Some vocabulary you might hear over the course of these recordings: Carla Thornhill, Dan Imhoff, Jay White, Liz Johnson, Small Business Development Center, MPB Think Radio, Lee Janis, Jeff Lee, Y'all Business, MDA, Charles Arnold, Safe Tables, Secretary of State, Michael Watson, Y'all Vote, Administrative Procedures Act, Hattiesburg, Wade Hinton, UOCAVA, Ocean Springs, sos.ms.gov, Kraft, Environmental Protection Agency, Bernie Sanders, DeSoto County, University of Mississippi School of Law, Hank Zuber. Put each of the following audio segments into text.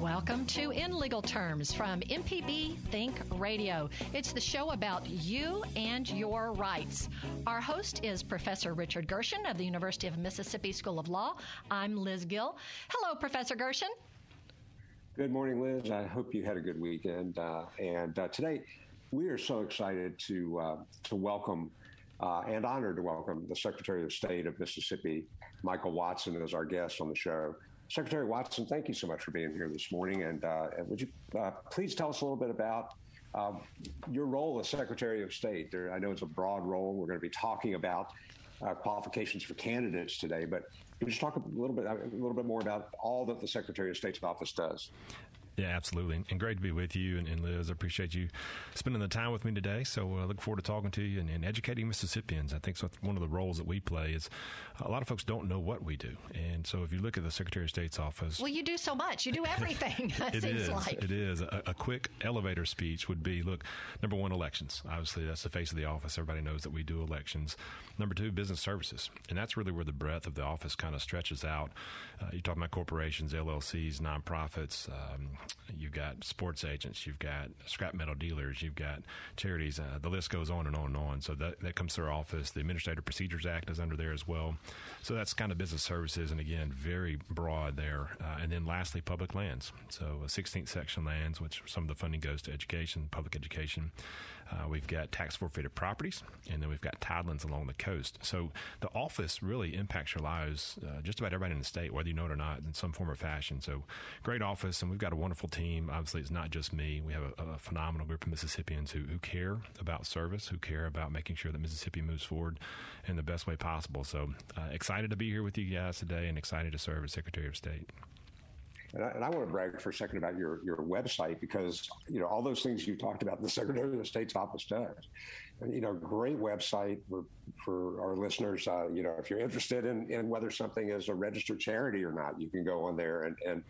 Welcome to In Legal Terms from MPB Think Radio. It's the show about you and your rights. Our host is Professor Richard Gershon of the University of Mississippi School of Law. I'm Liz Gill. Hello, Professor Gershon. Good morning, Liz. I hope you had a good weekend. Today, we are so excited to welcome the Secretary of State of Mississippi, Michael Watson, as our guest on the show. Secretary Watson, thank you so much for being here this morning. And would you please tell us a little bit about your role as Secretary of State? I know it's a broad role. We're going to be talking about qualifications for candidates today, but can you just talk a little bit more about all that the Secretary of State's office does? Yeah, absolutely. And great to be with you. And Liz, I appreciate you spending the time with me today. So I look forward to talking to you and educating Mississippians. I think so, one of the roles that we play is a lot of folks don't know what we do. And so if you look at the Secretary of State's office. Well, you do so much. You do everything. It seems like it is. A quick elevator speech would be, look, number one, elections. Obviously, that's the face of the office. Everybody knows that we do elections. Number two, business services. And that's really where the breadth of the office kind of stretches out. You're talking about corporations, LLCs, nonprofits, you've got sports agents, you've got scrap metal dealers, you've got charities. The list goes on and on and on. So that comes to our office. The Administrative Procedures Act is under there as well. So that's kind of business services. And again, very broad there. And then lastly, public lands. So 16th section lands, which some of the funding goes to education, public education. We've got tax forfeited properties. And then we've got tidelands along the coast. So the office really impacts your lives, just about everybody in the state, whether you know it or not, in some form or fashion. So great office. And we've got a wonderful team. Obviously, it's not just me. We have a phenomenal group of Mississippians who care about service, who care about making sure that Mississippi moves forward in the best way possible. So excited to be here with you guys today and excited to serve as Secretary of State. And I want to brag for a second about your website, because, you know, all those things you talked about, the Secretary of State's office does. And, you know, great website for our listeners. You know, if you're interested in whether something is a registered charity or not, you can go on there and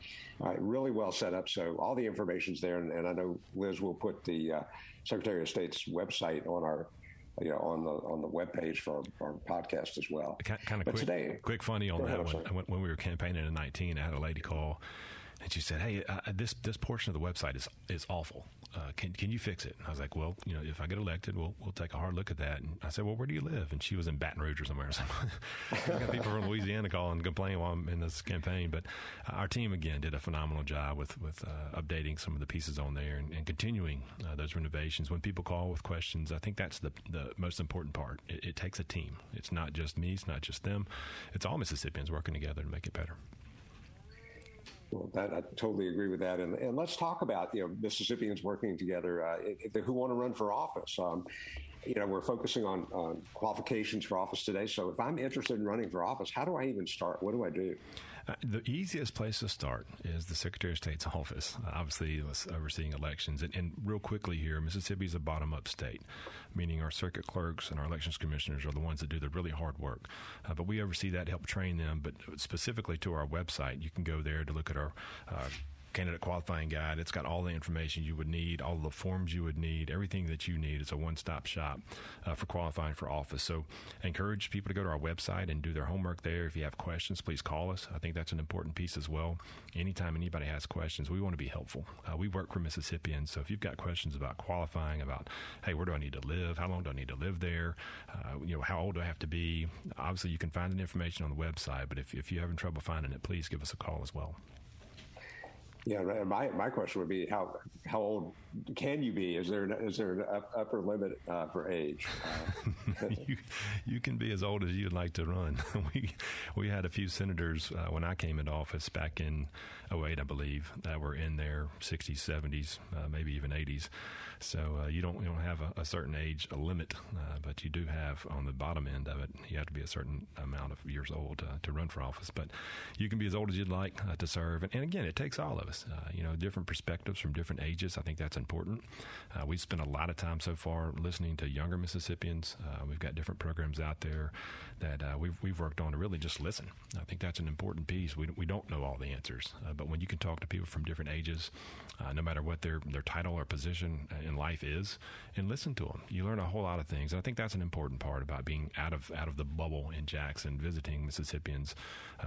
really well set up. So all the information's there. And I know, Liz, will put the Secretary of State's website on our on the webpage for our podcast as well. Kind of but quick funny on that one. When we were campaigning in 2019, I had a lady call and she said, "Hey, this portion of the website is awful. Can you fix it?" And I was like, "Well, you know, if I get elected, we'll take a hard look at that." And I said, "Well, where do you live?" And she was in Baton Rouge or somewhere. So I got people from Louisiana calling and complaining while I'm in this campaign. But our team again did a phenomenal job with updating some of the pieces on there and continuing those renovations. When people call with questions, I think that's the most important part. It takes a team. It's not just me. It's not just them. It's all Mississippians working together to make it better. Well, I totally agree with that. And let's talk about, you know, Mississippians working together, who want to run for office. You know, we're focusing on qualifications for office today. So if I'm interested in running for office, how do I even start? What do I do? The easiest place to start is the Secretary of State's office. Obviously, it's overseeing elections. And real quickly here, Mississippi is a bottom-up state, meaning our circuit clerks and our elections commissioners are the ones that do the really hard work. But we oversee that, help train them. But specifically to our website, you can go there to look at our candidate qualifying guide. It's got all the information you would need, all the forms you would need, everything that you need. It's a one-stop shop for qualifying for office. So I encourage people to go to our website and do their homework there. If you have questions, please call us. I think that's an important piece as well. Anytime anybody has questions, we want to be helpful. We work for Mississippians. So if you've got questions about qualifying, about, hey, where do I need to live? How long do I need to live there? You know, how old do I have to be? Obviously, you can find that information on the website. But if you're having trouble finding it, please give us a call as well. Yeah, my question would be how old can you be? Is there an upper limit for age? You can be as old as you'd like to run. We had a few senators when I came into office back in 2008, I believe, that were in their 60s, 70s, maybe even 80s. So you don't have a certain age limit, but you do have on the bottom end of it, you have to be a certain amount of years old to run for office. But you can be as old as you'd like to serve. And again, it takes all of us. Different perspectives from different ages. I think that's important. We've spent a lot of time so far listening to younger Mississippians. We've got different programs out there that we've worked on to really just listen. I think that's an important piece. We don't know all the answers, but when you can talk to people from different ages, no matter what their title or position in life is, and listen to them, you learn a whole lot of things. And I think that's an important part about being out of the bubble in Jackson, visiting Mississippians.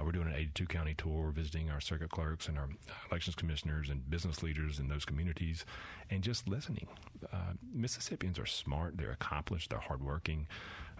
We're doing an 82 county tour, visiting our circuit clerks and our elections commissioners and business leaders in those communities, and just listening. Mississippians are smart, they're accomplished, they're hardworking.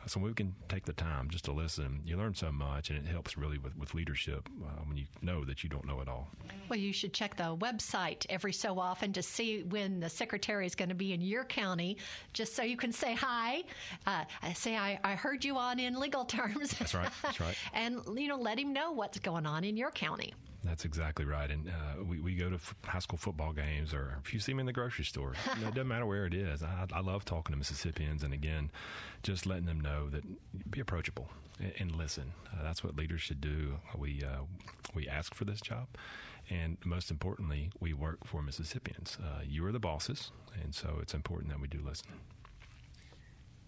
So we can take the time just to listen. You learn so much, and it helps really with leadership when you know that you don't know it all. Well, you should check the website every so often to see when the secretary is going to be in your county, just so you can say hi. I heard you on In Legal Terms. That's right. That's right. And, let him know what's going on in your county. That's exactly right. And we go to high school football games, or if you see me in the grocery store, it doesn't matter where it is. I love talking to Mississippians, and again, just letting them know that be approachable and listen. That's what leaders should do. We ask for this job, and most importantly, we work for Mississippians. You are the bosses, and so it's important that we do listen.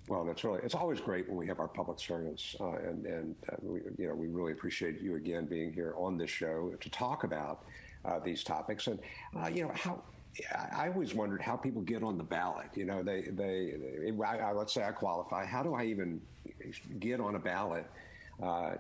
Well, it's always great when we have our public servants, we really appreciate you again being here on this show to talk about these topics. And I always wondered how people get on the ballot. Let's say I qualify. How do I even get on a ballot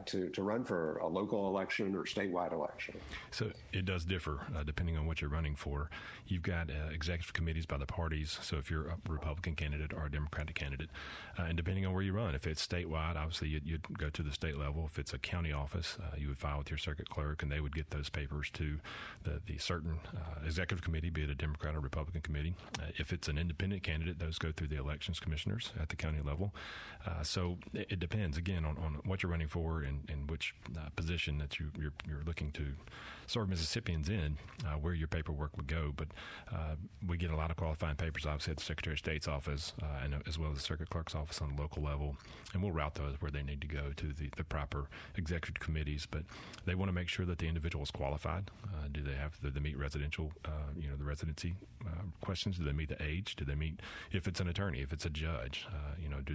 to run for a local election or statewide election? So it does differ depending on what you're running for. You've got executive committees by the parties. So if you're a Republican candidate or a Democratic candidate, and depending on where you run, if it's statewide, obviously you'd go to the state level. If it's a county office, you would file with your circuit clerk, and they would get those papers to the certain executive committee, be it a Democrat or Republican committee. If it's an independent candidate, those go through the elections commissioners at the county level. So it depends, again, on what you're running for and which position that you're looking to serve Mississippians in, where your paperwork would go. But we get a lot of qualifying papers, obviously, at the Secretary of State's office and as well as the Circuit Clerk's office on the local level. And we'll route those where they need to go to the proper executive committees. But they want to make sure that the individual is qualified. Do they have to meet residential, the residency questions? Do they meet the age? Do they meet, if it's an attorney, if it's a judge,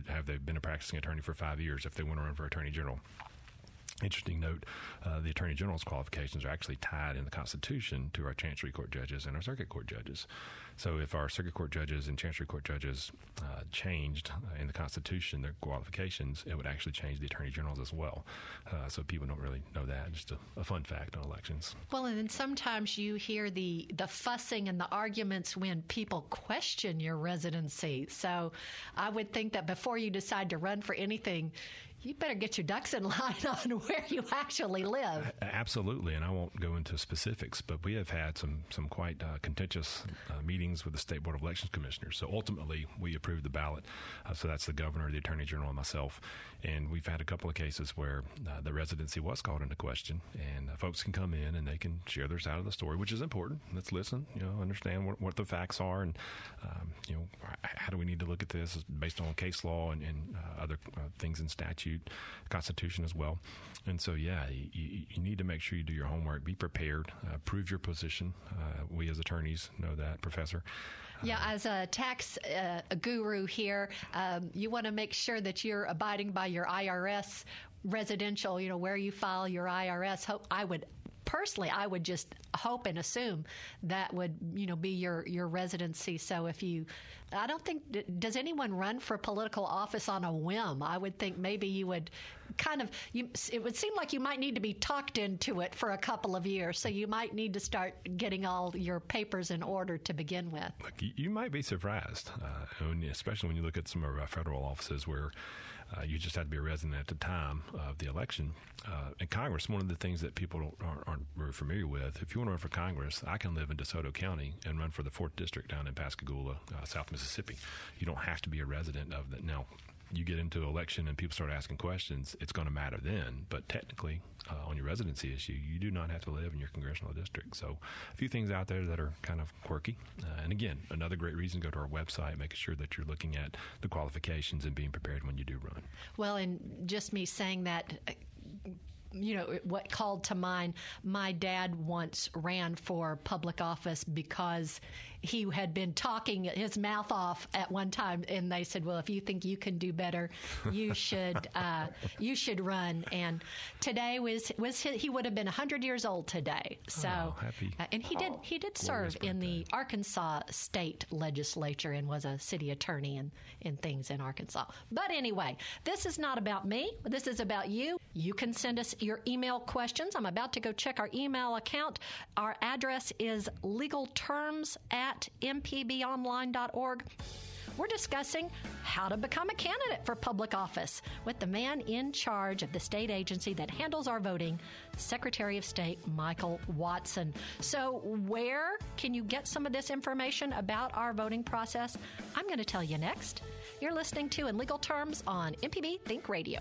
have they been a practicing attorney for 5 years if they want to run for Attorney General? Interesting note, the Attorney General's qualifications are actually tied in the Constitution to our Chancery Court judges and our Circuit Court judges. So if our Circuit Court judges and Chancery Court judges changed in the Constitution their qualifications, it would actually change the Attorney General's as well. So people don't really know that. Just a fun fact on elections. Well, and then sometimes you hear the fussing and the arguments when people question your residency. So I would think that before you decide to run for anything, you better get your ducks in line on where you actually live. Absolutely, and I won't go into specifics, but we have had some quite contentious meetings with the State Board of Elections Commissioners. So ultimately, we approved the ballot. So that's the governor, the attorney general, and myself. And we've had a couple of cases where the residency was called into question, and folks can come in and they can share their side of the story, which is important. Let's listen, understand what the facts are, and how do we need to look at this based on case law and other things in statute. Constitution as well. And so, you need to make sure you do your homework, be prepared, prove your position. We as attorneys know that, Professor. As a tax guru here, you want to make sure that you're abiding by your IRS residential, where you file your IRS. Personally, I would just hope and assume that would, be your residency. So I don't think, does anyone run for political office on a whim? I would think maybe you would it would seem like you might need to be talked into it for a couple of years. So you might need to start getting all your papers in order to begin with. Look, you might be surprised, especially when you look at some of our federal offices where You just had to be a resident at the time of the election. In Congress, one of the things that people aren't very familiar with, if you want to run for Congress, I can live in DeSoto County and run for the 4th District down in Pascagoula, South Mississippi. You don't have to be a resident of that. Now, you get into election and people start asking questions, it's going to matter then. But technically, on your residency issue, you do not have to live in your congressional district. So a few things out there that are kind of quirky. And again, another great reason to go to our website, making sure that you're looking at the qualifications and being prepared when you do run. Well, and just me saying that, you know, what called to mind, my dad once ran for public office because he had been talking his mouth off at one time, and they said, well, if you think you can do better, you should you should run. And today was his, he would have been 100 years old today. So and he did serve in the Arkansas state legislature and was a city attorney and things in Arkansas. But anyway, this is not about me. This is about you. You can send us your email questions. I'm about to go check our email account. Our address is legalterms@mpbonline.org. We're discussing how to become a candidate for public office with the man in charge of the state agency that handles our voting, Secretary of State Michael Watson. So where can you get some of this information about our voting process? I'm going to tell you next. You're listening to In Legal Terms on MPB Think Radio.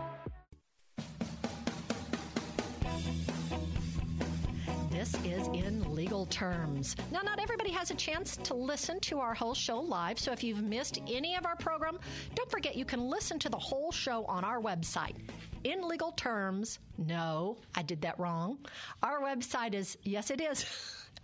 This is In Legal Terms. Now, not everybody has a chance to listen to our whole show live, so if you've missed any of our program, don't forget you can listen to the whole show on our website, In Legal Terms. No, I did that wrong. Our website is, yes, it is.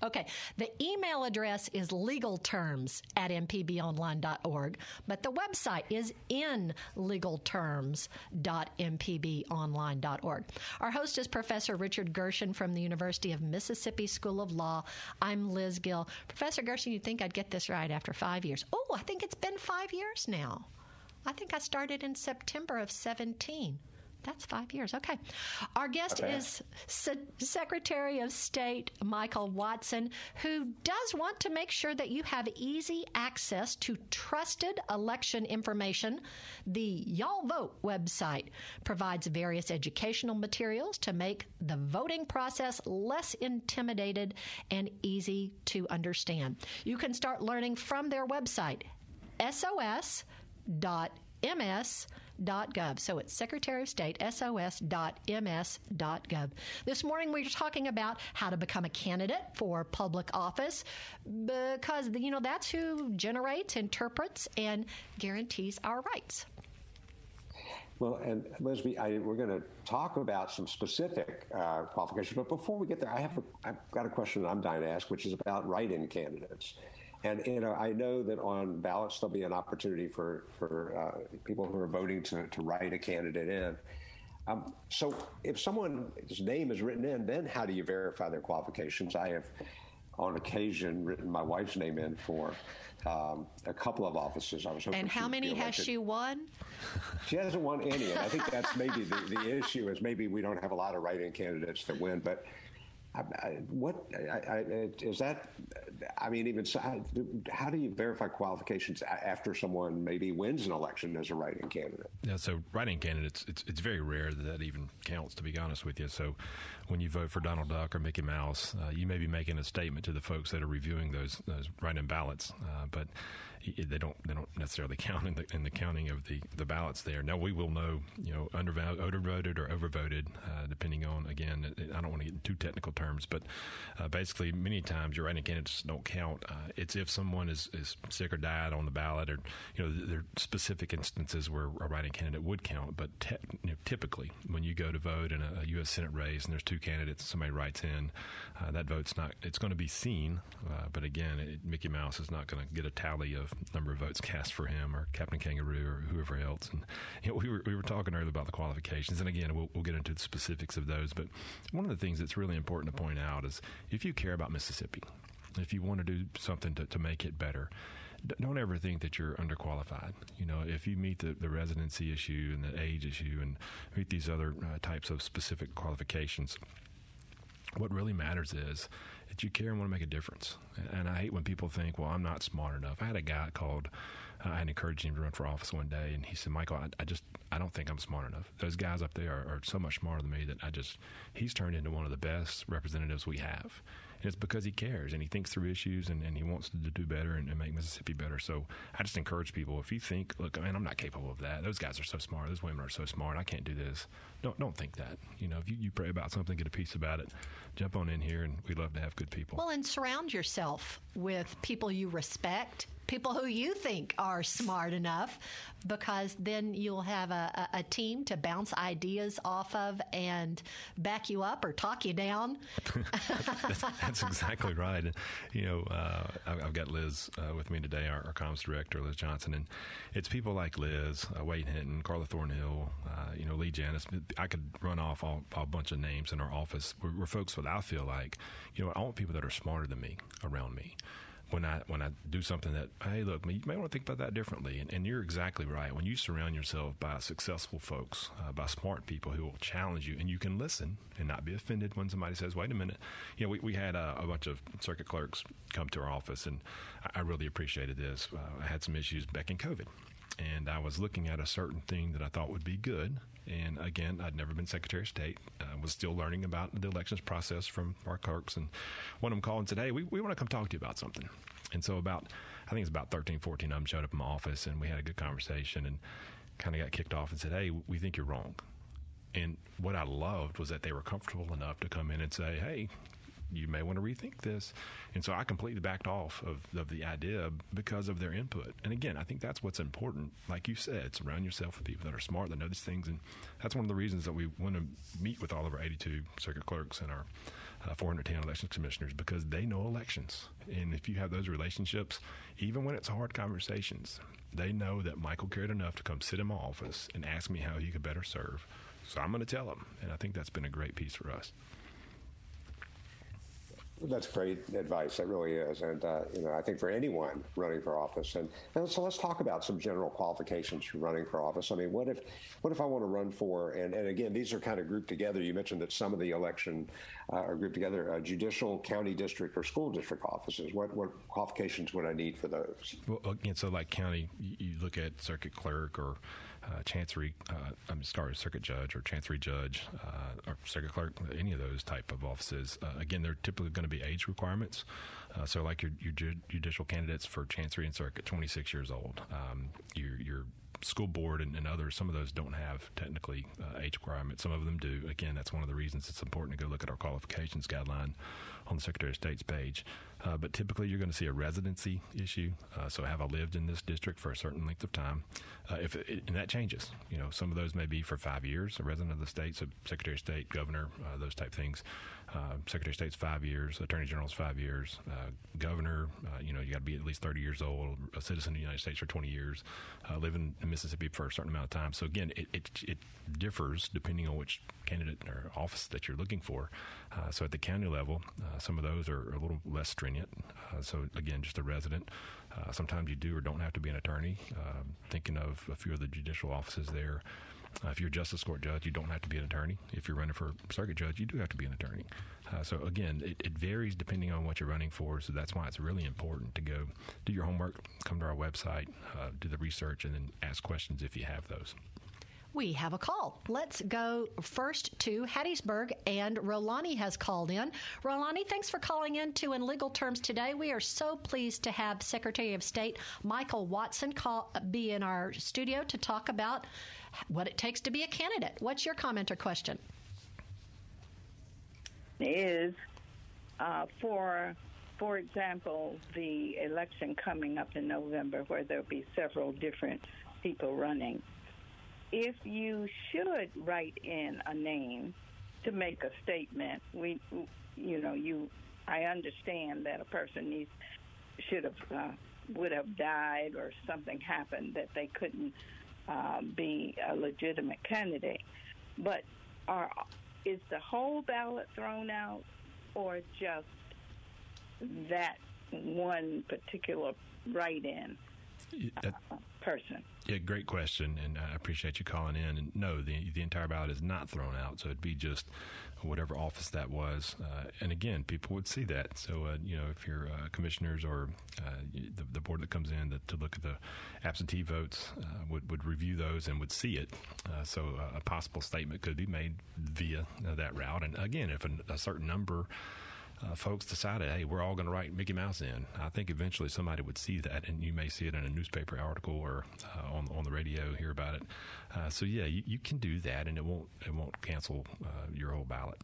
Okay, the email address is legalterms@mpbonline.org, but the website is inlegalterms.mpbonline.org. Our host is Professor Richard Gershon from the University of Mississippi School of Law. I'm Liz Gill. Professor Gershon, you'd think I'd get this right after 5 years. Oh, I think it's been 5 years now. I think I started in September of 17. That's 5 years. Okay. Our guest is Secretary of State Michael Watson, who does want to make sure that you have easy access to trusted election information. The Y'all Vote website provides various educational materials to make the voting process less intimidated and easy to understand. You can start learning from their website, sos.ms.gov. So it's Secretary of State, sos.ms.gov. This morning we were talking about how to become a candidate for public office because, you know, that's who generates, interprets, and guarantees our rights. Well, and Liz, we're going to talk about some specific qualifications, but before we get there, I've got a question that I'm dying to ask, which is about write-in candidates. And, you know, I know that on ballots, there'll be an opportunity for people who are voting to write a candidate in. So if someone's name is written in, then how do you verify their qualifications? I have, on occasion, written my wife's name in for a couple of offices. I was hoping. And how many has she won? She hasn't won any. And I think that's maybe the issue is maybe we don't have a lot of write-in candidates that win. But how do you verify qualifications after someone maybe wins an election as a write-in candidate? Yeah, so write-in candidates, it's very rare that even counts, to be honest with you. So when you vote for Donald Duck or Mickey Mouse, you may be making a statement to the folks that are reviewing those write-in ballots, but they don't necessarily count in the counting of the ballots there. Now we will know, undervoted or overvoted, depending on, again, I don't want to get into too technical terms, but basically many times your write-in candidates don't count. It's if someone is sick or died on the ballot, or there are specific instances where a write-in candidate would count. But typically, when you go to vote in a U.S. Senate race and there's two candidates, somebody writes in, that vote's not. It's going to be seen, but again, Mickey Mouse is not going to get a tally of number of votes cast for him or Captain Kangaroo or whoever else. And we were talking earlier about the qualifications, and again, we'll get into the specifics of those. But one of the things that's really important to point out is if you care about Mississippi, if you want to do something to make it better, don't ever think that you're underqualified. If you meet the residency issue and the age issue and meet these other types of specific qualifications, what really matters is that you care and want to make a difference. And I hate when people think, well, I'm not smart enough. I had a guy called, I encouraged him to run for office one day, and he said, Michael, I don't think I'm smart enough. Those guys up there are so much smarter than me that he's turned into one of the best representatives we have. And it's because he cares and he thinks through issues and he wants to do better and make Mississippi better. So I just encourage people, if you think, look, I'm not capable of that. Those guys are so smart. Those women are so smart. I can't do this. Don't think that. If you pray about something, get a piece about it, jump on in here, and we'd love to have good people. Well, and surround yourself with people you respect, people who you think are smart enough, because then you'll have a team to bounce ideas off of and back you up or talk you down. That's exactly right. And, I've got Liz with me today, our comms director, Liz Johnson, and it's people like Liz, Wade Hinton, Carla Thornhill, Lee Janis. I could run off a bunch of names in our office. We're folks that I feel like, I want people that are smarter than me around me. When I do something that, hey, look, you may want to think about that differently. And you're exactly right. When you surround yourself by successful folks, by smart people who will challenge you, and you can listen and not be offended when somebody says, wait a minute. We had a bunch of circuit clerks come to our office, and I really appreciated this. I had some issues back in COVID, and I was looking at a certain thing that I thought would be good. And again, I'd never been Secretary of State. I was still learning about the elections process from our clerks. And one of them called and said, hey, we want to come talk to you about something. And so I think it's about 13, 14 of them showed up in my office, and we had a good conversation and kind of got kicked off and said, hey, we think you're wrong. And what I loved was that they were comfortable enough to come in and say, hey, you may want to rethink this. And so I completely backed off of the idea because of their input. And again, I think that's what's important. Like you said, surround yourself with people that are smart, that know these things. And that's one of the reasons that we want to meet with all of our 82 circuit clerks and our 410 elections commissioners, because they know elections. And if you have those relationships, even when it's hard conversations, they know that Michael cared enough to come sit in my office and ask me how he could better serve. So I'm going to tell him. And I think that's been a great piece for us. That's great advice. That really is. And, I think for anyone running for office. And so let's talk about some general qualifications for running for office. I mean, what if I want to run for, and again, these are kind of grouped together. You mentioned that some of the election are grouped together, judicial, county district, or school district offices. What qualifications would I need for those? Well, again, so like county, you look at circuit clerk or chancery, circuit judge or chancery judge or circuit clerk, any of those type of offices. Again, they're typically going to be age requirements. So like your judicial candidates for chancery and circuit, 26 years old. Your school board and others, some of those don't have technically age requirements. Some of them do. Again, that's one of the reasons it's important to go look at our qualifications guideline on the Secretary of State's page. But typically you're going to see a residency issue. So have I lived in this district for a certain length of time? And that changes. Some of those may be for 5 years, a resident of the state, so Secretary of State, governor, those type things. Secretary of State's 5 years, Attorney General's 5 years, governor, you got to be at least 30 years old, a citizen of the United States for 20 years, living in Mississippi for a certain amount of time. So again, it differs depending on which candidate or office that you're looking for. So at the county level, some of those are a little less stringent. So again, just a resident. Sometimes you do or don't have to be an attorney. Thinking of a few of the judicial offices there. If you're a justice court judge, you don't have to be an attorney. If you're running for circuit judge, you do have to be an attorney. So again, it varies depending on what you're running for. So that's why it's really important to go do your homework, come to our website, do the research, and then ask questions if you have those. We have a call. Let's go first to Hattiesburg, and Rolani has called in. Rolani, thanks for calling in to In Legal Terms today. We are so pleased to have Secretary of State Michael Watson be in our studio to talk about what it takes to be a candidate. What's your comment or question? Is, for example, the election coming up in November, where there'll be several different people running, if you should write in a name to make a statement, I understand that a person would have died or something happened that they couldn't be a legitimate candidate. But is the whole ballot thrown out, or just that one particular write-in person? Yeah, great question, and I appreciate you calling in. And no, the entire ballot is not thrown out, so it'd be just whatever office that was. And again, people would see that. So, if your commissioners or the board that comes in to look at the absentee votes would review those and would see it. So a possible statement could be made via that route. And again, if a certain number folks decided, hey, we're all going to write Mickey Mouse in, I think eventually somebody would see that, and you may see it in a newspaper article or on the radio, hear about it. So you can do that, and it won't cancel your whole ballot.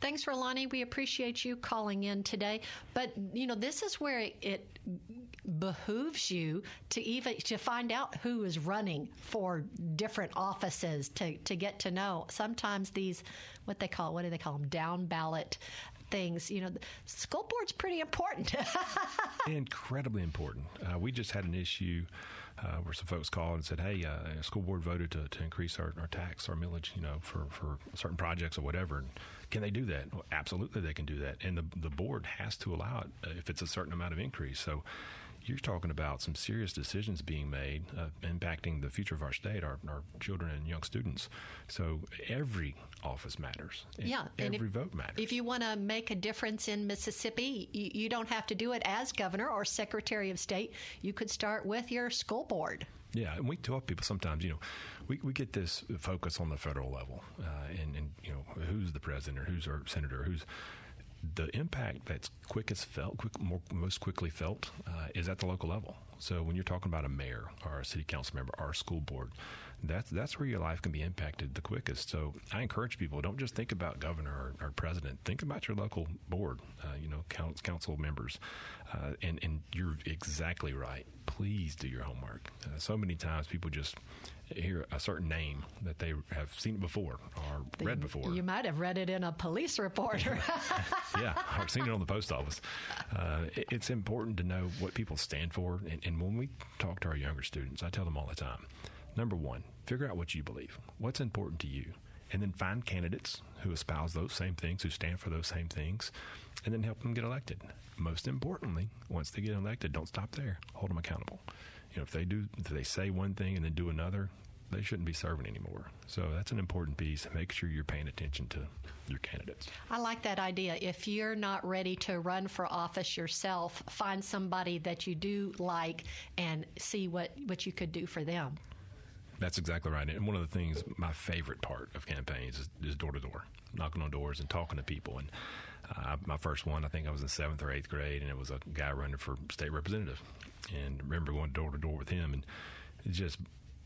Thanks, Rolani. We appreciate you calling in today. But, this is where it behooves you to find out who is running for different offices to get to know. Sometimes these, what do they call them, down ballot things, the school board's pretty important. Incredibly important. We just had an issue where some folks called and said, hey, school board voted to increase our tax, our millage, for certain projects or whatever. And can they do that? Well, absolutely they can do that. And the board has to allow it if it's a certain amount of increase. So you're talking about some serious decisions being made, impacting the future of our state, our children and young students. So every office matters. Every vote matters. If you want to make a difference in Mississippi, you don't have to do it as governor or secretary of state. You could start with your school board. Yeah, and we tell people sometimes, we get this focus on the federal level, and who's the president or who's our senator, who's... The impact that's most quickly felt, is at the local level. So when you're talking about a mayor or a city council member or a school board, that's where your life can be impacted the quickest. So I encourage people, don't just think about governor or president. Think about your local board, council members. And you're exactly right. Please do your homework. So many times people just hear a certain name that they have seen before or read before. You might have read it in a police report. Yeah, or seen it on the post office. It's important to know what people stand for. And when we talk to our younger students, I tell them all the time, number one, figure out what you believe, what's important to you, and then find candidates who espouse those same things, who stand for those same things, and then help them get elected. Most importantly, once they get elected, don't stop there. Hold them accountable. If they say one thing and then do another, they shouldn't be serving anymore. So that's an important piece. Make sure you're paying attention to your candidates. I like that idea. If you're not ready to run for office yourself, find somebody that you do like and see what you could do for them. That's exactly right. And one of the things, my favorite part of campaigns is door-to-door, knocking on doors and talking to people. And my first one, I think I was in 7th or 8th grade, and it was a guy running for state representative. And I remember going door-to-door with him, and it just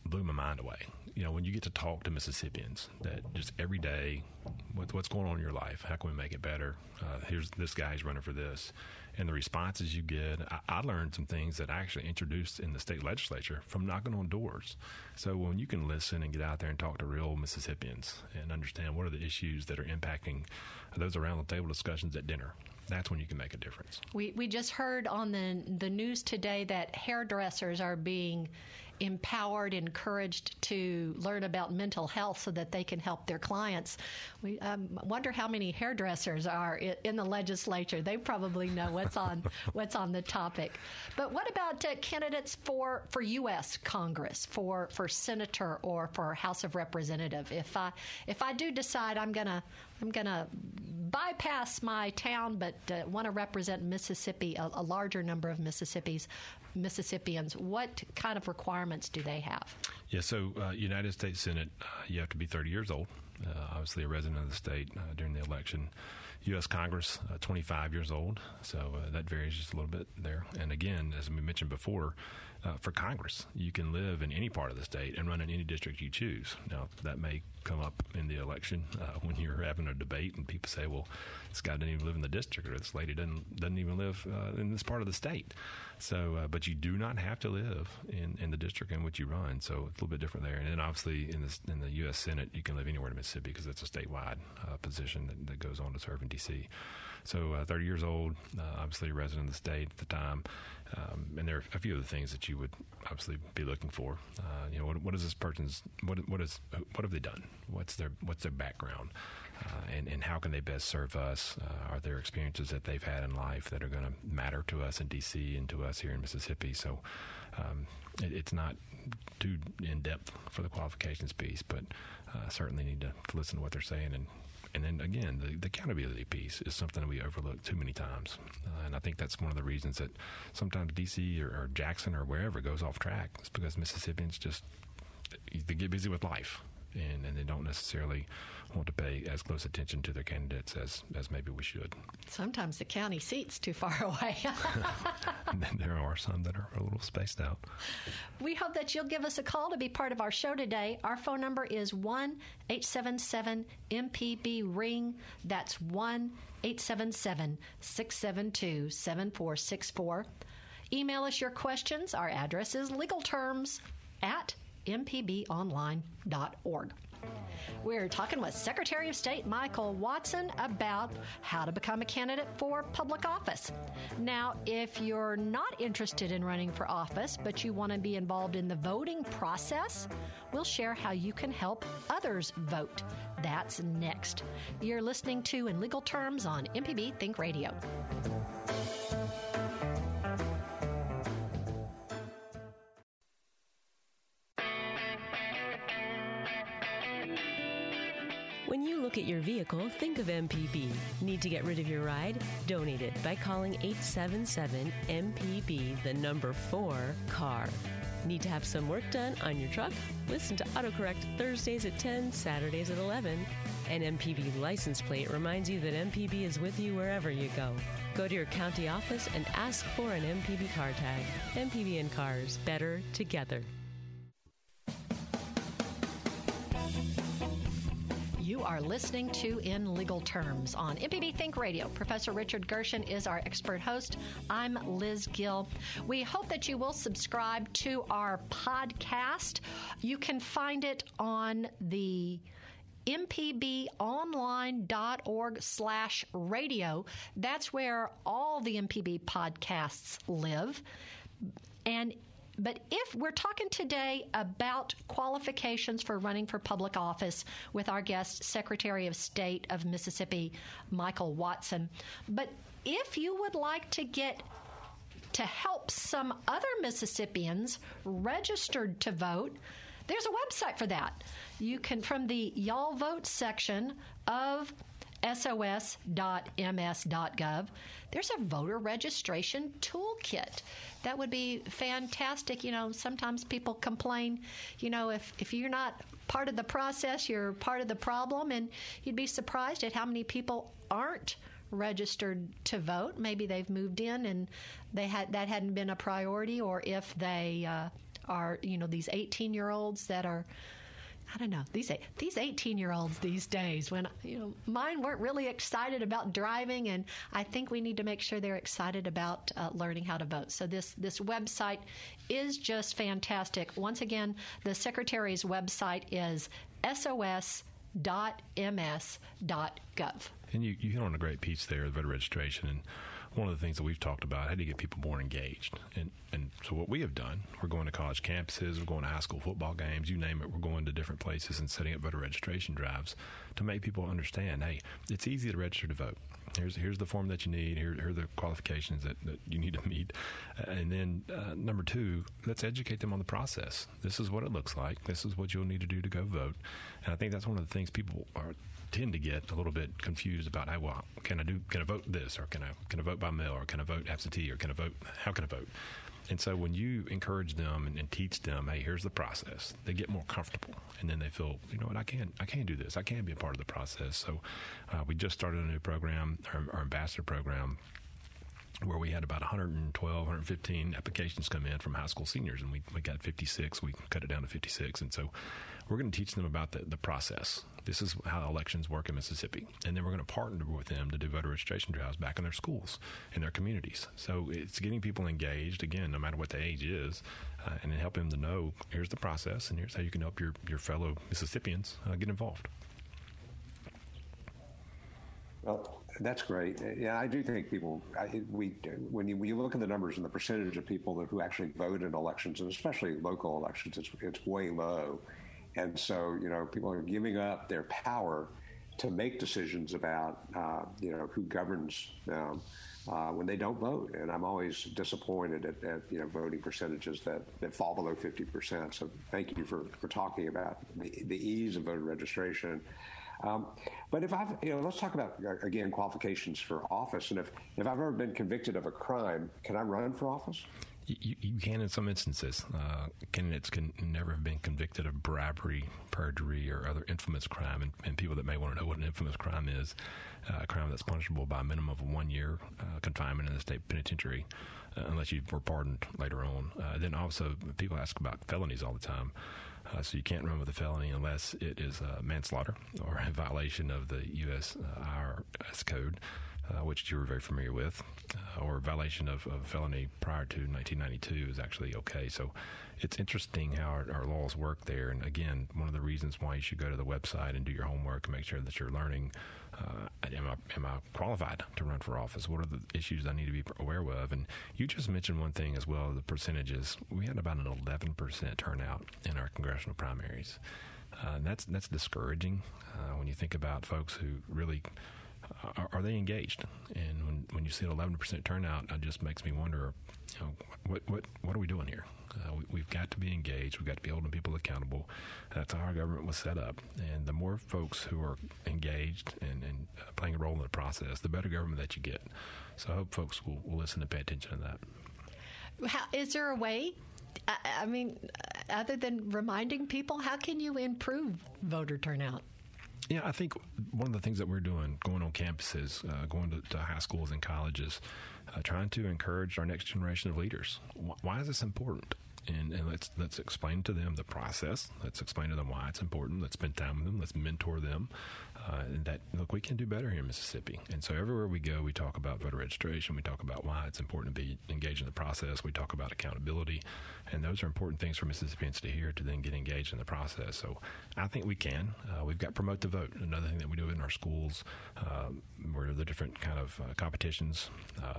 blew my mind away. When you get to talk to Mississippians, that just every day, what's going on in your life? How can we make it better? Here's this guy's running for this. And the responses you get, I learned some things that I actually introduced in the state legislature from knocking on doors. So when you can listen and get out there and talk to real Mississippians and understand what are the issues that are impacting those around the table discussions at dinner, that's when you can make a difference. We just heard on the news today that hairdressers are being empowered, encouraged to learn about mental health so that they can help their clients. We wonder how many hairdressers are in the legislature. They probably know what's on the topic. But what about candidates for U.S. Congress, for senator or for House of Representative? If I do decide I'm going to I'm going to bypass my town, but want to represent Mississippi, a larger number of Mississippians, what kind of requirements do they have? Yeah, so United States Senate, you have to be 30 years old, obviously a resident of the state during the election. U.S. Congress, 25 years old, so that varies just a little bit there. And again, as we mentioned before, for Congress, you can live in any part of the state and run in any district you choose. Now, that may come up in the election when you're having a debate and people say, well, this guy doesn't even live in the district, or this lady doesn't even live in this part of the state. So, but you do not have to live in the district in which you run, so it's a little bit different there. And then obviously in the U.S. Senate, you can live anywhere in Mississippi because it's a statewide position that goes on to serve in D.C. So 30 years old, obviously a resident of the state at the time. And there are a few of the things that you would obviously be looking for. You know, what is this person's? What have they done? What's their background? And how can they best serve us? Are there experiences that they've had in life that are going to matter to us in D.C. and to us here in Mississippi? So it's not too in-depth for the qualifications piece, but certainly need to listen to what they're saying. And then, again, the accountability piece is something that we overlook too many times. And I think that's one of the reasons that sometimes D.C. or Jackson or wherever goes off track. It's because Mississippians just they get busy with life, and they don't necessarily want to pay as close attention to their candidates as maybe we should. Sometimes the county seat's too far away. And then there are some that are a little spaced out. We hope that you'll give us a call to be part of our show today. Our phone number is 1-877-MPB-RING. That's 1-877-672-7464. Email us your questions. Our address is legalterms@mpbonline.org. We're talking with Secretary of State Michael Watson about how to become a candidate for public office. Now, if you're not interested in running for office, but you want to be involved in the voting process, we'll share how you can help others vote. That's next. You're listening to In Legal Terms on MPB Think Radio. When you look at your vehicle, think of MPB. Need to get rid of your ride? Donate it by calling 877-MPB, the number 4, CAR. Need to have some work done on your truck? Listen to AutoCorrect Thursdays at 10, Saturdays at 11. An MPB license plate reminds you that MPB is with you wherever you go. Go to your county office and ask for an MPB car tag. MPB and cars, better together. You are listening to In Legal Terms on MPB Think Radio. Professor Richard Gershon is our expert host. I'm Liz Gill. We hope that you will subscribe to our podcast. You can find it on the mpbonline.org/radio. That's where all the MPB podcasts live. But if we're talking today about qualifications for running for public office with our guest, Secretary of State of Mississippi, Michael Watson. But if you would like to get to help some other Mississippians registered to vote, there's a website for that. You can, from the Y'all Vote section of sos.ms.gov, there's a voter registration toolkit. That would be fantastic. You know, sometimes people complain, you know, if you're not part of the process, you're part of the problem, and you'd be surprised at how many people aren't registered to vote. Maybe they've moved in and that hadn't been a priority, or if they are, you know, these 18-year-olds that are, I don't know, these 18-year-olds these days, when, you know, mine weren't really excited about driving, and I think we need to make sure they're excited about learning how to vote. So this website is just fantastic. Once again, the Secretary's website is sos.ms.gov. And you hit on a great piece there, the voter registration, and one of the things that we've talked about, how do you get people more engaged? And so what we have done, we're going to college campuses, we're going to high school football games, you name it, we're going to different places and setting up voter registration drives to make people understand, hey, it's easy to register to vote. Here's the form that you need. Here are the qualifications that you need to meet. And then, number two, let's educate them on the process. This is what it looks like. This is what you'll need to do to go vote. And I think that's one of the things people are – tend to get a little bit confused about how, well, can I vote this, or can I vote by mail, or can I vote absentee, or can I vote, how can I vote? And so when you encourage them and teach them, hey, here's the process, they get more comfortable, and then they feel, you know what, I can do this. I can be a part of the process. So we just started a new program, our ambassador program, where we had about 112, 115 applications come in from high school seniors, and we got 56. We cut it down to 56. And so we're going to teach them about the process. This is how elections work in Mississippi. And then we're going to partner with them to do voter registration drives back in their schools, in their communities. So it's getting people engaged, again, no matter what the age is, and then help them to know, here's the process, and here's how you can help your fellow Mississippians get involved. Well, that's great. Yeah, I do think people, when you look at the numbers and the percentage of people who actually vote in elections, and especially local elections, it's way low. And so, you know, people are giving up their power to make decisions about, who governs them when they don't vote. And I'm always disappointed at voting percentages that fall below 50%. So thank you for talking about the ease of voter registration. But if I've, let's talk about, again, qualifications for office. And if I've ever been convicted of a crime, can I run for office? You can in some instances. Candidates can never have been convicted of bribery, perjury, or other infamous crime. And people that may want to know what an infamous crime is, a crime that's punishable by a minimum of 1 year confinement in the state penitentiary, unless you were pardoned later on. Then also, people ask about felonies all the time. So you can't run with a felony unless it is manslaughter or a violation of the U.S. IRS code, which you were very familiar with, or violation of felony prior to 1992 is actually okay. So it's interesting how our laws work there. And again, one of the reasons why you should go to the website and do your homework and make sure that you're learning, am I qualified to run for office? What are the issues I need to be aware of? And you just mentioned one thing as well, the percentages. We had about an 11% turnout in our congressional primaries. That's discouraging when you think about folks who really are they engaged. And when you see an 11% turnout, it just makes me wonder, what are we doing here? We've got to be engaged. We've got to be holding people accountable. That's how our government was set up. And the more folks who are engaged and playing a role in the process, the better government that you get. So I hope folks will listen and pay attention to that. Is there a way? I mean, other than reminding people, how can you improve voter turnout? Yeah, I think one of the things that we're doing, going on campuses, going to high schools and colleges, trying to encourage our next generation of leaders. Why is this important? And let's explain to them the process. Let's explain to them why it's important. Let's spend time with them. Let's mentor them. And that, look, we can do better here in Mississippi. And so everywhere we go, we talk about voter registration. We talk about why it's important to be engaged in the process. We talk about accountability. And those are important things for Mississippians to hear, to then get engaged in the process. So I think we can. We've got Promote the Vote, another thing that we do in our schools, where the different kind of competitions.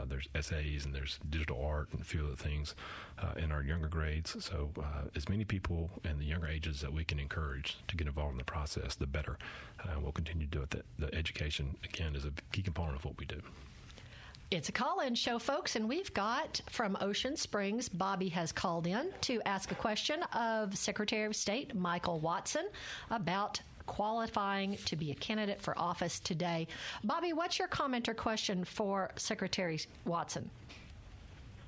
There's essays and there's digital art and a few other things in our younger grades. So as many people in the younger ages that we can encourage to get involved in the process, the better. We'll continue to do it. The education, again, is a key component of what we do. It's a call-in show, folks, and we've got from Ocean Springs, Bobby has called in to ask a question of Secretary of State Michael Watson about qualifying to be a candidate for office today. Bobby, what's your comment or question for Secretary Watson?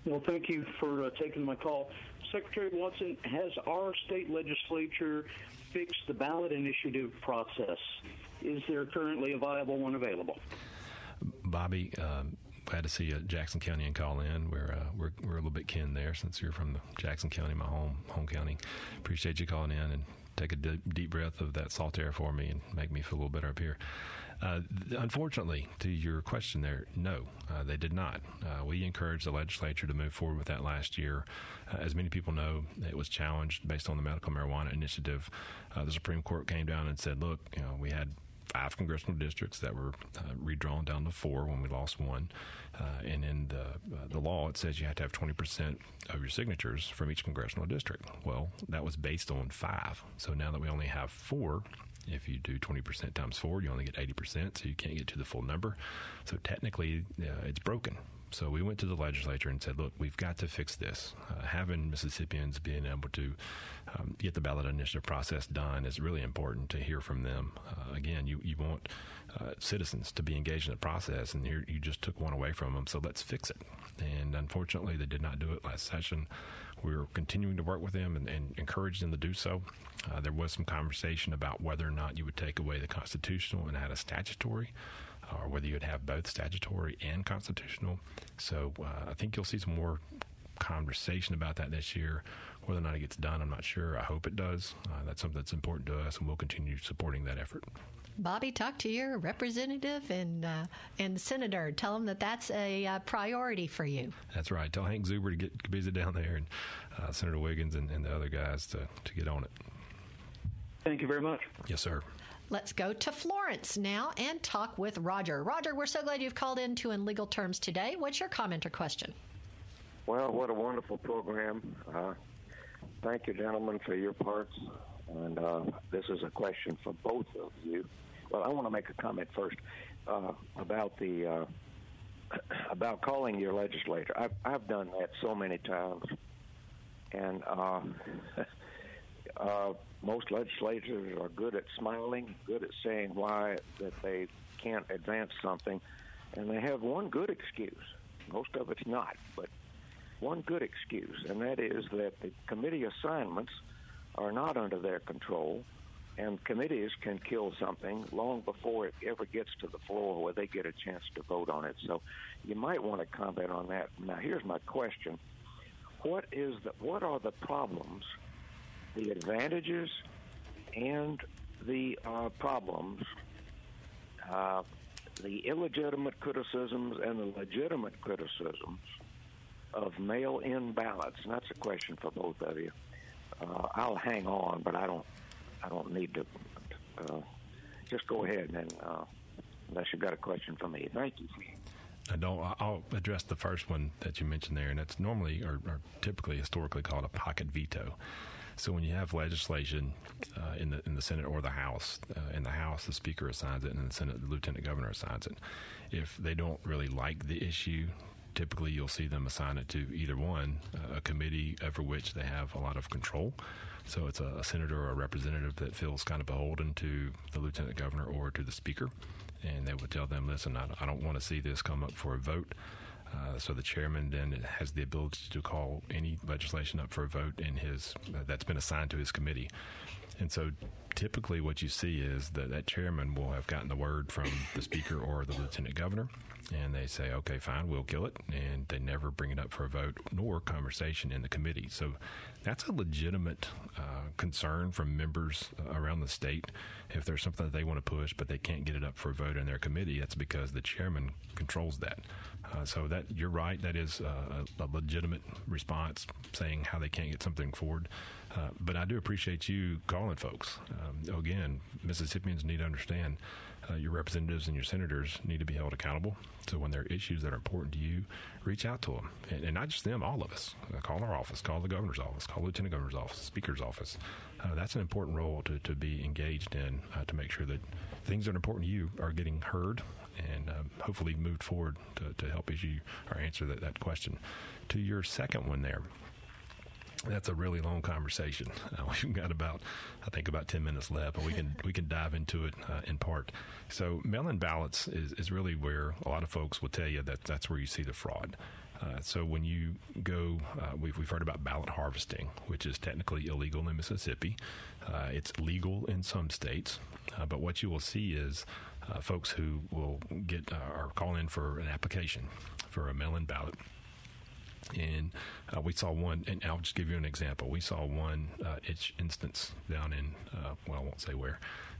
Well, thank you for taking my call. Secretary Watson, has our state legislature fixed the ballot initiative process? Is there currently a viable one available? Bobby, glad to see a Jackson Countyan call in. We're a little bit kin there since you're from the Jackson County, my home county. Appreciate you calling in, and take a deep breath of that salt air for me and make me feel a little better up here. Unfortunately, to your question there, no, they did not. We encouraged the legislature to move forward with that last year. As many people know, it was challenged based on the medical marijuana initiative. The Supreme Court came down and said, look, we had 5 congressional districts that were redrawn down to 4 when we lost one. And in the law, it says you have to have 20% of your signatures from each congressional district. Well, that was based on 5. So now that we only have 4, if you do 20% times 4, you only get 80%, so you can't get to the full number. So technically, it's broken. So we went to the legislature and said, look, we've got to fix this. Having Mississippians being able to get the ballot initiative process done is really important to hear from them. Again, you want citizens to be engaged in the process, and here you just took one away from them, so let's fix it. And unfortunately, they did not do it last session. We're continuing to work with them and encourage them to do so. There was some conversation about whether or not you would take away the constitutional and add a statutory, or whether you'd have both statutory and constitutional. So I think you'll see some more conversation about that this year. Whether or not it gets done, I'm not sure. I hope it does. That's something that's important to us, and we'll continue supporting that effort. Bobby, talk to your representative and senator. Tell them that that's a priority for you. That's right. Tell Hank Zuber to get busy down there, and Senator Wiggins and the other guys to get on it. Thank you very much. Yes, sir. Let's go to Florence now and talk with Roger. Roger, we're so glad you've called in to In Legal Terms today. What's your comment or question? Well, what a wonderful program. Thank you, gentlemen, for your parts. And this is a question for both of you. Well, I want to make a comment first about calling your legislator. I've done that so many times, and most legislators are good at smiling, good at saying why that they can't advance something, and they have one good excuse. Most of it's not, but one good excuse, and that is that the committee assignments are not under their control, and committees can kill something long before it ever gets to the floor where they get a chance to vote on it. So you might want to comment on that. Now, here's my question. What are the problems, the advantages, and the problems, the illegitimate criticisms and the legitimate criticisms of mail-in ballots? And that's a question for both of you. I'll hang on, but I don't need to. Just go ahead, and unless you've got a question for me, thank you. I'll address the first one that you mentioned there, and it's normally or typically historically called a pocket veto. So when you have legislation in the Senate or the House, in the House the Speaker assigns it, and in the Senate the Lieutenant Governor assigns it. If they don't really like the issue, typically you'll see them assign it to either one, a committee over which they have a lot of control. So it's a senator or a representative that feels kind of beholden to the lieutenant governor or to the speaker, and they would tell them, listen, I don't want to see this come up for a vote. So the chairman then has the ability to call any legislation up for a vote in his that's been assigned to his committee. And so typically what you see is that chairman will have gotten the word from the speaker or the lieutenant governor, and they say, okay, fine, we'll kill it, and they never bring it up for a vote nor conversation in the committee. So that's a legitimate concern from members around the state. If there's something that they want to push but they can't get it up for a vote in their committee, that's because the chairman controls that. So that you're right, that is a legitimate response saying how they can't get something forward. But I do appreciate you calling, folks. Again, Mississippians need to understand your representatives and your senators need to be held accountable. So when there are issues that are important to you, reach out to them. And not just them, all of us. Call our office, call the governor's office, call the lieutenant governor's office, speaker's office. That's an important role to be engaged in to make sure that things that are important to you are getting heard and hopefully moved forward to help as you or answer that question. To your second one there. That's a really long conversation. We've got about 10 minutes left, but we can dive into it in part. So mail-in ballots is really where a lot of folks will tell you that that's where you see the fraud. So when you go, we've heard about ballot harvesting, which is technically illegal in Mississippi. It's legal in some states, but what you will see is folks who will get or call in for an application for a mail-in ballot. And we saw one, and I'll just give you an example. We saw one instance down in, I won't say where,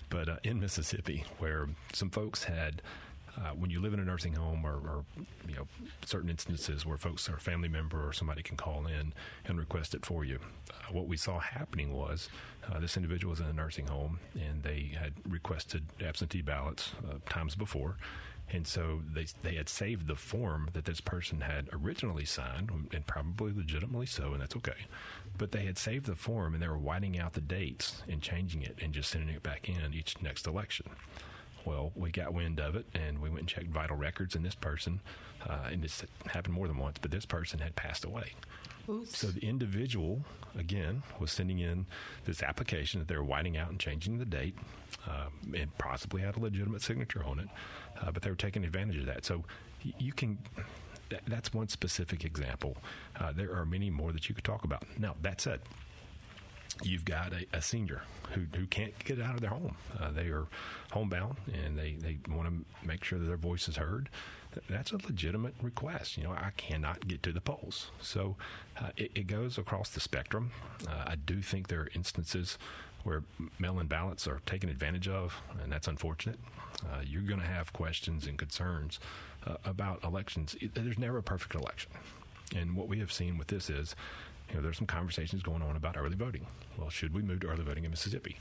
but in Mississippi, where some folks had, when you live in a nursing home or you know, certain instances where folks or a family member or somebody can call in and request it for you. What we saw happening was this individual was in a nursing home, and they had requested absentee ballots times before. And so they had saved the form that this person had originally signed, and probably legitimately so, and that's okay. But they had saved the form, and they were whiting out the dates and changing it and just sending it back in each next election. Well, we got wind of it, and we went and checked vital records, and this person, and this happened more than once, but this person had passed away. Oops. So the individual, again, was sending in this application that they were whiting out and changing the date, and possibly had a legitimate signature on it, but they were taking advantage of that. So you can... That's one specific example. There are many more that you could talk about. Now, that said, you've got a senior who can't get out of their home. They are homebound, and they want to make sure that their voice is heard. That's a legitimate request. You know, I cannot get to the polls. So it goes across the spectrum. I do think there are instances where mail-in ballots are taken advantage of, and that's unfortunate. You're going to have questions and concerns about elections. There's never a perfect election. And what we have seen with this is, you know, there's some conversations going on about early voting. Well, should we move to early voting in Mississippi?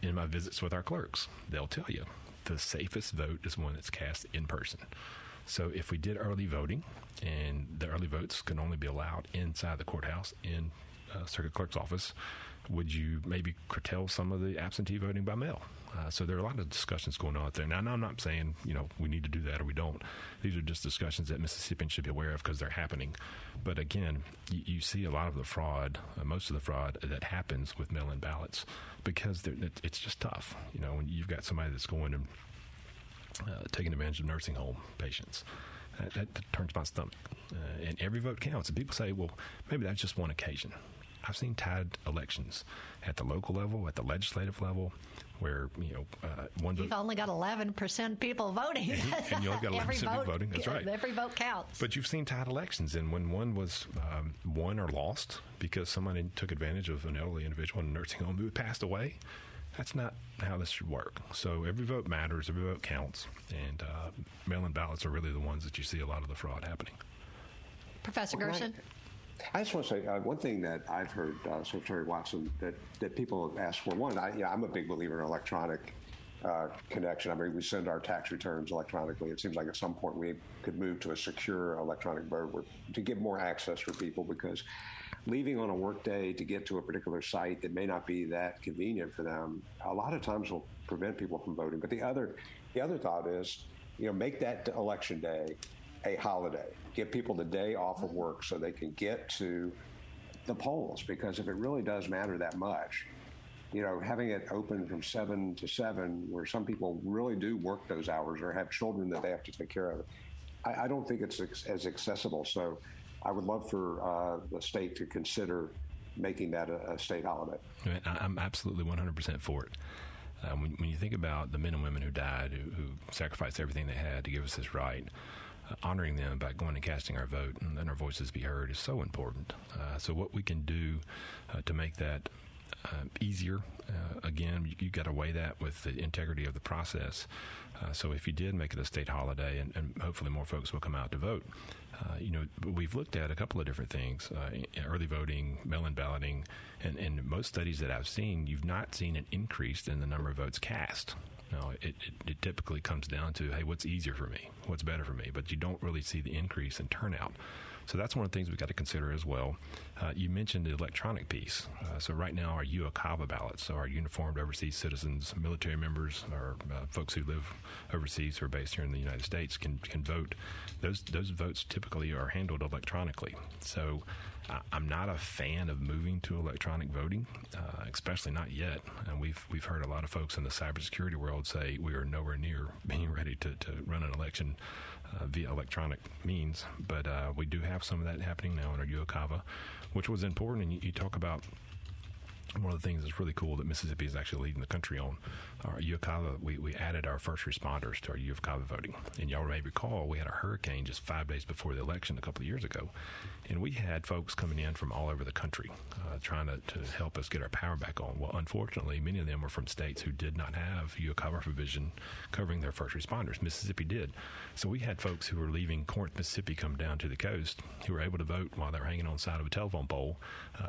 In my visits with our clerks, they'll tell you the safest vote is one that's cast in person. So if we did early voting, and the early votes can only be allowed inside the courthouse in circuit clerk's office, would you maybe curtail some of the absentee voting by mail? So there are a lot of discussions going on out there. Now, I'm not saying, you know, we need to do that or we don't. These are just discussions that Mississippians should be aware of because they're happening. But again, you see a lot of the fraud, most of the fraud that happens with mail-in ballots because it's just tough. You know, when you've got somebody that's going and taking advantage of nursing home patients. That turns my stomach. And every vote counts. And people say, well, maybe that's just one occasion. I've seen tied elections at the local level, at the legislative level, where, you know, one vote. You've only got 11% people voting. And you only got 11% people voting. That's right. Every vote counts. But you've seen tied elections. And when one was won or lost because somebody took advantage of an elderly individual in a nursing home who passed away, that's not how this should work. So every vote matters. Every vote counts. And mail-in ballots are really the ones that you see a lot of the fraud happening. Professor Gershon? Right. I just want to say one thing that I've heard, Secretary Watson, that people have asked for. One, I'm a big believer in electronic connection. I mean, we send our tax returns electronically. It seems like at some point we could move to a secure electronic vote to give more access for people, because leaving on a work day to get to a particular site that may not be that convenient for them, a lot of times will prevent people from voting. But the other thought is, you know, make that election day a holiday. Give people the day off of work so they can get to the polls, because if it really does matter that much, you know, having it open from 7 to 7, where some people really do work those hours or have children that they have to take care of, I don't think it's as accessible. So I would love for the state to consider making that a state holiday. I'm absolutely 100% for it. When you think about the men and women who died, who sacrificed everything they had to give us this right, honoring them by going and casting our vote and letting our voices be heard is so important. So what we can do to make that easier, again, you got to weigh that with the integrity of the process. So if you did make it a state holiday, and hopefully more folks will come out to vote, you know, we've looked at a couple of different things, early voting, mail-in balloting, and most studies that I've seen, you've not seen an increase in the number of votes cast. No, it typically comes down to, hey, what's easier for me? What's better for me? But you don't really see the increase in turnout. So that's one of the things we've got to consider as well. You mentioned the electronic piece. So right now our UOCAVA ballots, so our uniformed overseas citizens, military members, or folks who live overseas or based here in the United States can vote. Those votes typically are handled electronically. So I'm not a fan of moving to electronic voting, especially not yet. And we've heard a lot of folks in the cybersecurity world say we are nowhere near being ready to run an election via electronic means. But we do have some of that happening now in our UOCAVA, which was important. And you talk about one of the things that's really cool that Mississippi is actually leading the country on. Our UOCAVA, we added our first responders to our UOCAVA voting. And y'all may recall we had a hurricane just 5 days before the election a couple of years ago. And we had folks coming in from all over the country trying to help us get our power back on. Well, unfortunately, many of them were from states who did not have UOCAVA provision covering their first responders. Mississippi did. So we had folks who were leaving Corinth, Mississippi, come down to the coast who were able to vote while they were hanging on the side of a telephone pole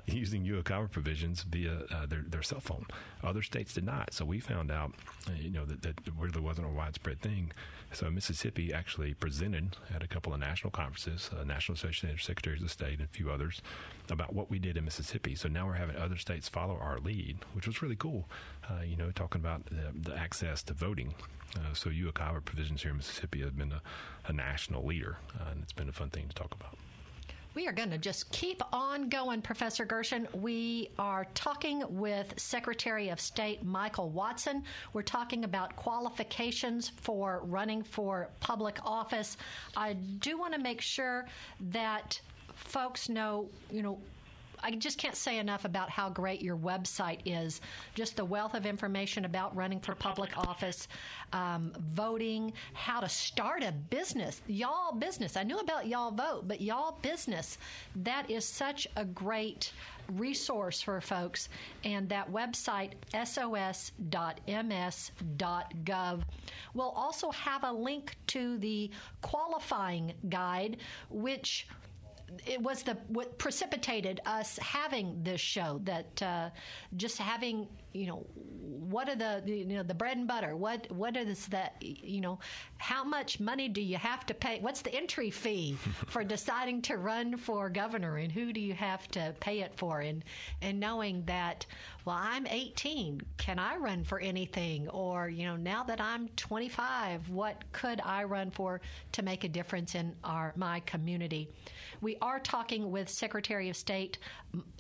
using UOCAVA provisions via their cell phone. Other states did not. So we found out, that really wasn't a widespread thing. So Mississippi actually presented at a couple of national conferences, National Association of Secretaries of State and a few others, about what we did in Mississippi. So now we're having other states follow our lead, which was really cool, talking about the access to voting. So UOCAVA provisions here in Mississippi have been a national leader, and it's been a fun thing to talk about. We are going to just keep on going, Professor Gershon. We are talking with Secretary of State Michael Watson. We're talking about qualifications for running for public office. I do want to make sure that folks know, I just can't say enough about how great your website is. Just the wealth of information about running for public office, voting, how to start a business, Y'all Business. I knew about Y'all Vote, but Y'all Business, that is such a great resource for folks. And that website, sos.ms.gov, will also have a link to the qualifying guide, which it was what precipitated us having this show. That just having, what are the bread and butter? What is that? How much money do you have to pay? What's the entry fee for deciding to run for governor, and who do you have to pay it for? And knowing that, well, I'm 18, can I run for anything? Or now that I'm 25, what could I run for to make a difference in my community? We are talking with Secretary of State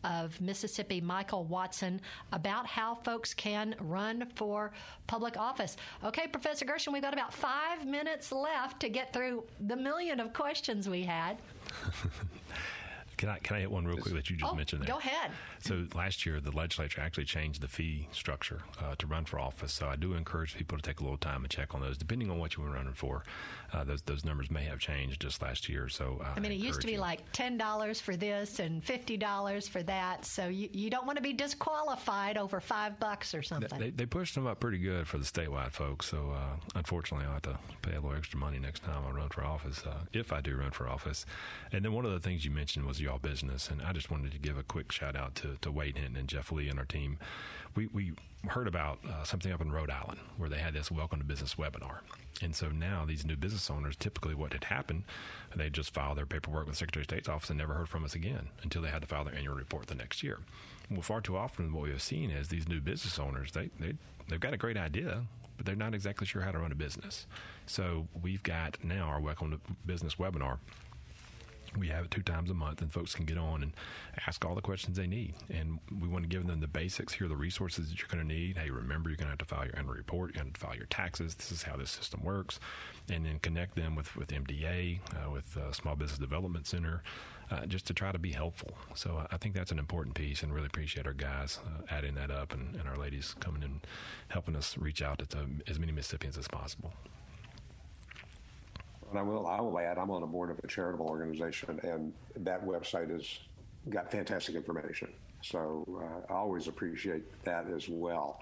of Mississippi, Michael Watson, about how folks can run for public office. Okay, Professor Gershon, we've got about 5 minutes left to get through the million of questions we had. Can I hit one real quick that you just mentioned there? Go ahead. So last year, the legislature actually changed the fee structure to run for office. So I do encourage people to take a little time and check on those. Depending on what you were running for, those numbers may have changed just last year. So it used to be like $10 for this and $50 for that. So you don't want to be disqualified over $5 or something. They pushed them up pretty good for the statewide folks. So unfortunately, I'll have to pay a little extra money next time I run for office, if I do run for office. And then one of the things you mentioned was Y'all Business, and I just wanted to give a quick shout out to Wade Hinton and Jeff Lee and our team. We heard about something up in Rhode Island where they had this Welcome to Business webinar. And so now these new business owners, typically what had happened, they just filed their paperwork with the Secretary of State's office and never heard from us again until they had to file their annual report the next year. Well, far too often what we have seen is these new business owners, they've got a great idea, but they're not exactly sure how to run a business. So we've got now our Welcome to Business webinar. We have it 2 times a month, and folks can get on and ask all the questions they need. And we want to give them the basics. Here are the resources that you're going to need. Hey, remember, you're going to have to file your annual report. You're going to file your taxes. This is how this system works. And then connect them with MDA, with Small Business Development Center, just to try to be helpful. So I think that's an important piece, and really appreciate our guys adding that up, and our ladies coming in helping us reach out to as many Mississippians as possible. And I will add, I'm on the board of a charitable organization, and that website has got fantastic information. So I always appreciate that as well.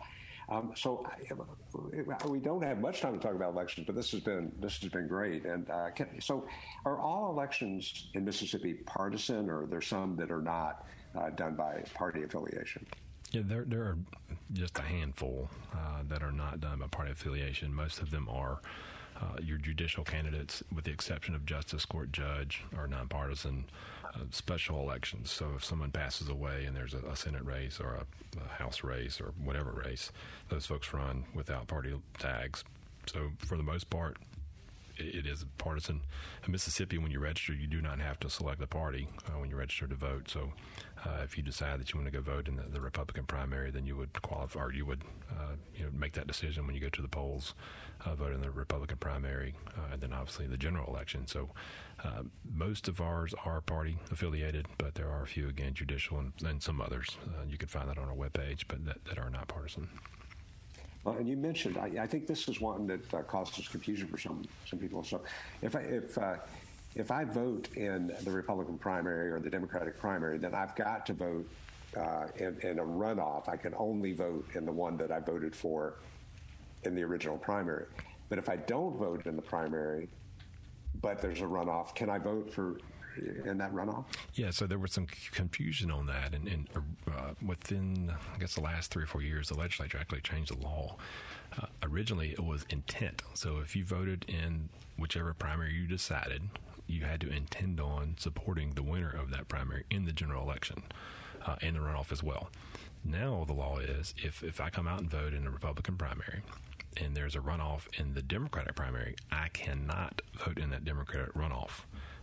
We don't have much time to talk about elections, but this has been great. And so, are all elections in Mississippi partisan, or are there some that are not done by party affiliation? Yeah, there are just a handful that are not done by party affiliation. Most of them are. Your judicial candidates, with the exception of justice, court judge, are nonpartisan special elections. So if someone passes away and there's a Senate race or a House race or whatever race, those folks run without party tags. So for the most part, it is partisan. In Mississippi, when you register, you do not have to select a party when you register to vote. So if you decide that you want to go vote in the Republican primary, then you would qualify, or you would make that decision when you go to the polls, vote in the Republican primary, and then obviously the general election. So most of ours are party affiliated, but there are a few, again, judicial and some others. You can find that on our webpage, but that are not partisan. And you mentioned, I think this is one that causes confusion for some people. So, if I vote in the Republican primary or the Democratic primary, then I've got to vote in a runoff. I can only vote in the one that I voted for in the original primary. But if I don't vote in the primary, but there's a runoff, can I vote for in that runoff? Yeah, so there was some confusion on that. And within, I guess, the last 3 or 4 years, the legislature actually changed the law. Originally, it was intent. So if you voted in whichever primary you decided, you had to intend on supporting the winner of that primary in the general election and the runoff as well. Now the law is if I come out and vote in a Republican primary and there's a runoff in the Democratic primary, I cannot vote in that Democratic runoff.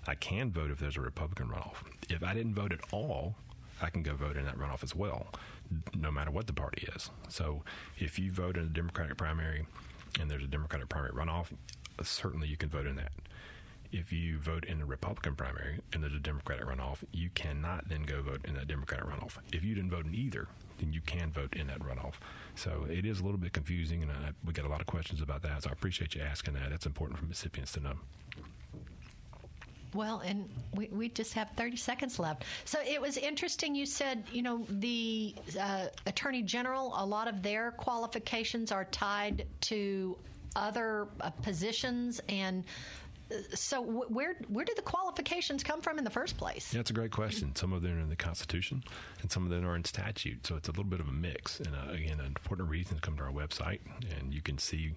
I can vote if there's a Republican runoff. If I didn't vote at all, I can go vote in that runoff as well, no matter what the party is. So if you vote in a Democratic primary and there's a Democratic primary runoff, certainly you can vote in that. If you vote in a Republican primary and there's a Democratic runoff, you cannot then go vote in that Democratic runoff. If you didn't vote in either, then you can vote in that runoff. So it is a little bit confusing, and we got a lot of questions about that, so I appreciate you asking that. That's important for Mississippians to know. Well, and we just have 30 seconds left. So it was interesting you said, you know, the Attorney General, a lot of their qualifications are tied to other positions, and so where did the qualifications come from in the first place? Yeah, that's a great question. Some of them are in the Constitution, and some of them are in statute. So it's a little bit of a mix. And again, an important reason to come to our website, and you can see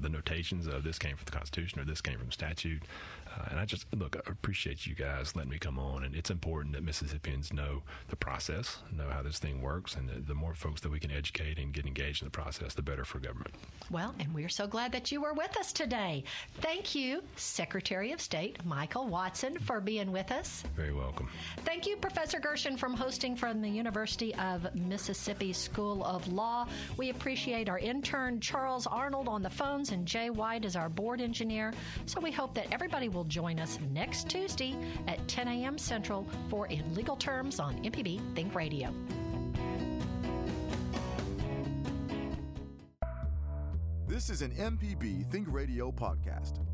the notations of this came from the Constitution or this came from statute. And I just, look, I appreciate you guys letting me come on. And it's important that Mississippians know the process, know how this thing works. And the more folks that we can educate and get engaged in the process, the better for government. Well, and we're so glad that you were with us today. Thank you, Secretary of State Michael Watson, for being with us. Very welcome. Thank you, Professor Gershon, for hosting from the University of Mississippi School of Law. We appreciate our intern, Charles Arnold, on the phones, and Jay White is our board engineer. So we hope that everybody will join us next Tuesday at 10 a.m. Central for In Legal Terms on MPB Think Radio. This is an MPB Think Radio podcast.